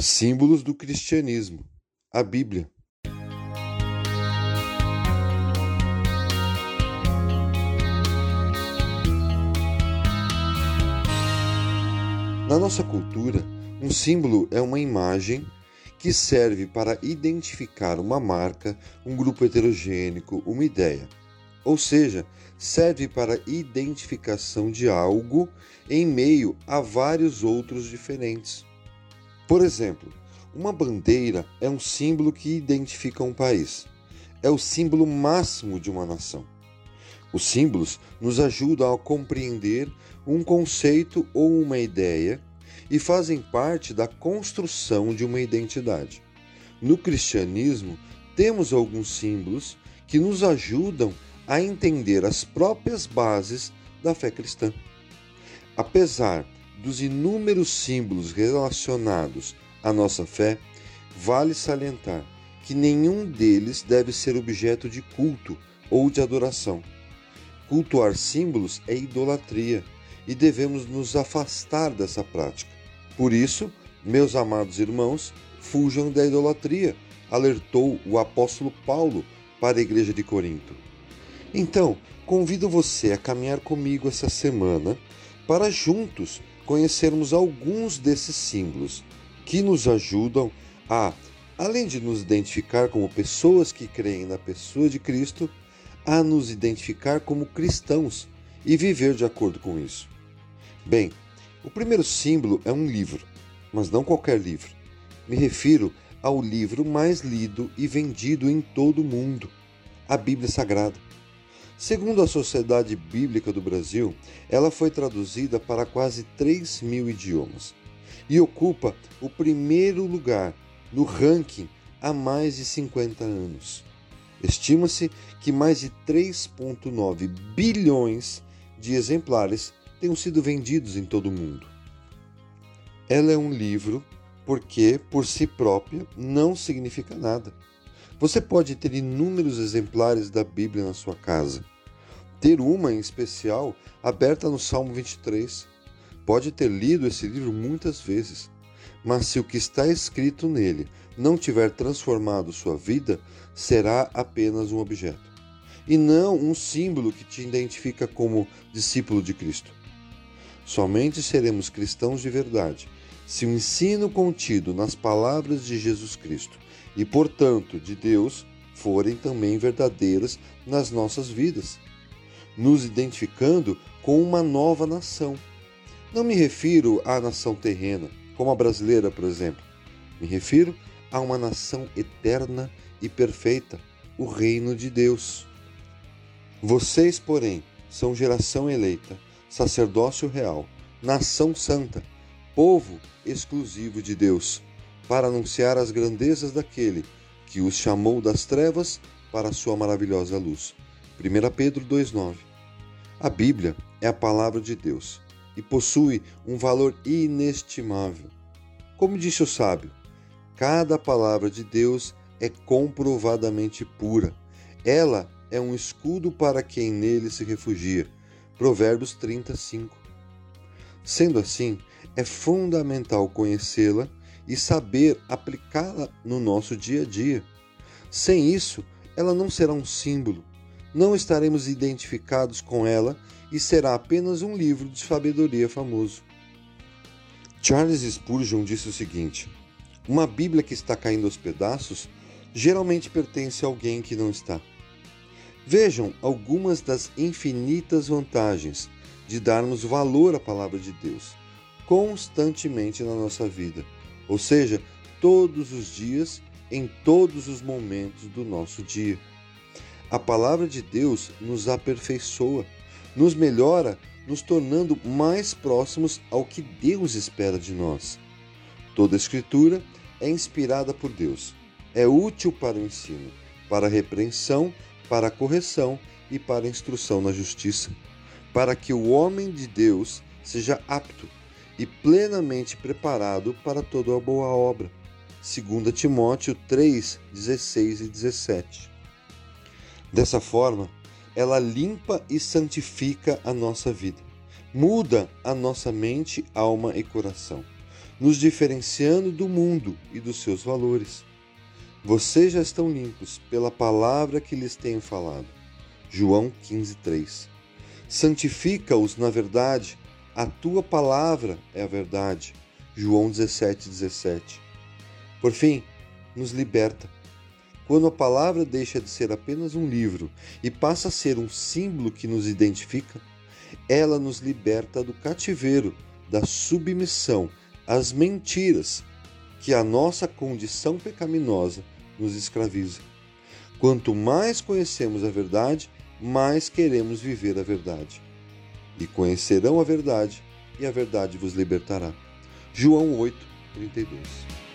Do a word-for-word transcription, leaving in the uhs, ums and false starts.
Símbolos do cristianismo, a Bíblia. Na nossa cultura, um símbolo é uma imagem que serve para identificar uma marca, um grupo heterogênico, uma ideia. Ou seja, serve para identificação de algo em meio a vários outros diferentes. Por exemplo, uma bandeira é um símbolo que identifica um país. É o símbolo máximo de uma nação. Os símbolos nos ajudam a compreender um conceito ou uma ideia e fazem parte da construção de uma identidade. No cristianismo, temos alguns símbolos que nos ajudam a entender as próprias bases da fé cristã. Apesar dos inúmeros símbolos relacionados à nossa fé, vale salientar que nenhum deles deve ser objeto de culto ou de adoração. Cultuar símbolos é idolatria e devemos nos afastar dessa prática. Por isso, meus amados irmãos, fujam da idolatria, alertou o apóstolo Paulo para a igreja de Corinto. Então, convido você a caminhar comigo essa semana para juntos conhecermos alguns desses símbolos que nos ajudam a, além de nos identificar como pessoas que creem na pessoa de Cristo, a nos identificar como cristãos e viver de acordo com isso. Bem, o primeiro símbolo é um livro, mas não qualquer livro. Me refiro ao livro mais lido e vendido em todo o mundo, a Bíblia Sagrada. Segundo a Sociedade Bíblica do Brasil, ela foi traduzida para quase três mil idiomas e ocupa o primeiro lugar no ranking há mais de cinquenta anos. Estima-se que mais de três vírgula nove bilhões de exemplares tenham sido vendidos em todo o mundo. Ela é um livro porque, por si própria, não significa nada. Você pode ter inúmeros exemplares da Bíblia na sua casa. Ter uma, em especial, aberta no Salmo vinte e três. Pode ter lido esse livro muitas vezes. Mas se o que está escrito nele não tiver transformado sua vida, será apenas um objeto, e não um símbolo que te identifica como discípulo de Cristo. Somente seremos cristãos de verdade se o ensino contido nas palavras de Jesus Cristo e, portanto, de Deus, forem também verdadeiras nas nossas vidas, nos identificando com uma nova nação. Não me refiro à nação terrena, como a brasileira, por exemplo. Me refiro a uma nação eterna e perfeita, o reino de Deus. Vocês, porém, são geração eleita, sacerdócio real, nação santa, povo exclusivo de Deus, para anunciar as grandezas daquele que os chamou das trevas para a sua maravilhosa luz. primeira Pedro dois nove. A Bíblia é a palavra de Deus e possui um valor inestimável. Como disse o sábio, cada palavra de Deus é comprovadamente pura. Ela é um escudo para quem nele se refugia. provérbios trinta e cinco. Sendo assim, é fundamental conhecê-la e saber aplicá-la no nosso dia a dia. Sem isso, ela não será um símbolo. Não estaremos identificados com ela e será apenas um livro de sabedoria famoso. Charles Spurgeon disse o seguinte: uma Bíblia que está caindo aos pedaços geralmente pertence a alguém que não está. Vejam algumas das infinitas vantagens de darmos valor à palavra de Deus constantemente na nossa vida, ou seja, todos os dias, em todos os momentos do nosso dia. A palavra de Deus nos aperfeiçoa, nos melhora, nos tornando mais próximos ao que Deus espera de nós. Toda a Escritura é inspirada por Deus, é útil para o ensino, para a repreensão, para a correção e para a instrução na justiça, para que o homem de Deus seja apto e plenamente preparado para toda a boa obra. segunda Timóteo três, dezesseis e dezessete. Dessa forma, ela limpa e santifica a nossa vida, muda a nossa mente, alma e coração, nos diferenciando do mundo e dos seus valores. Vocês já estão limpos pela palavra que lhes tenho falado. João quinze, três. Santifica-os na verdade, a tua palavra é a verdade. João dezessete, dezessete. Por fim, nos liberta. Quando a palavra deixa de ser apenas um livro e passa a ser um símbolo que nos identifica, ela nos liberta do cativeiro, da submissão às mentiras que a nossa condição pecaminosa nos escraviza. Quanto mais conhecemos a verdade, mais queremos viver a verdade. E conhecerão a verdade, e a verdade vos libertará. João oito, trinta e dois.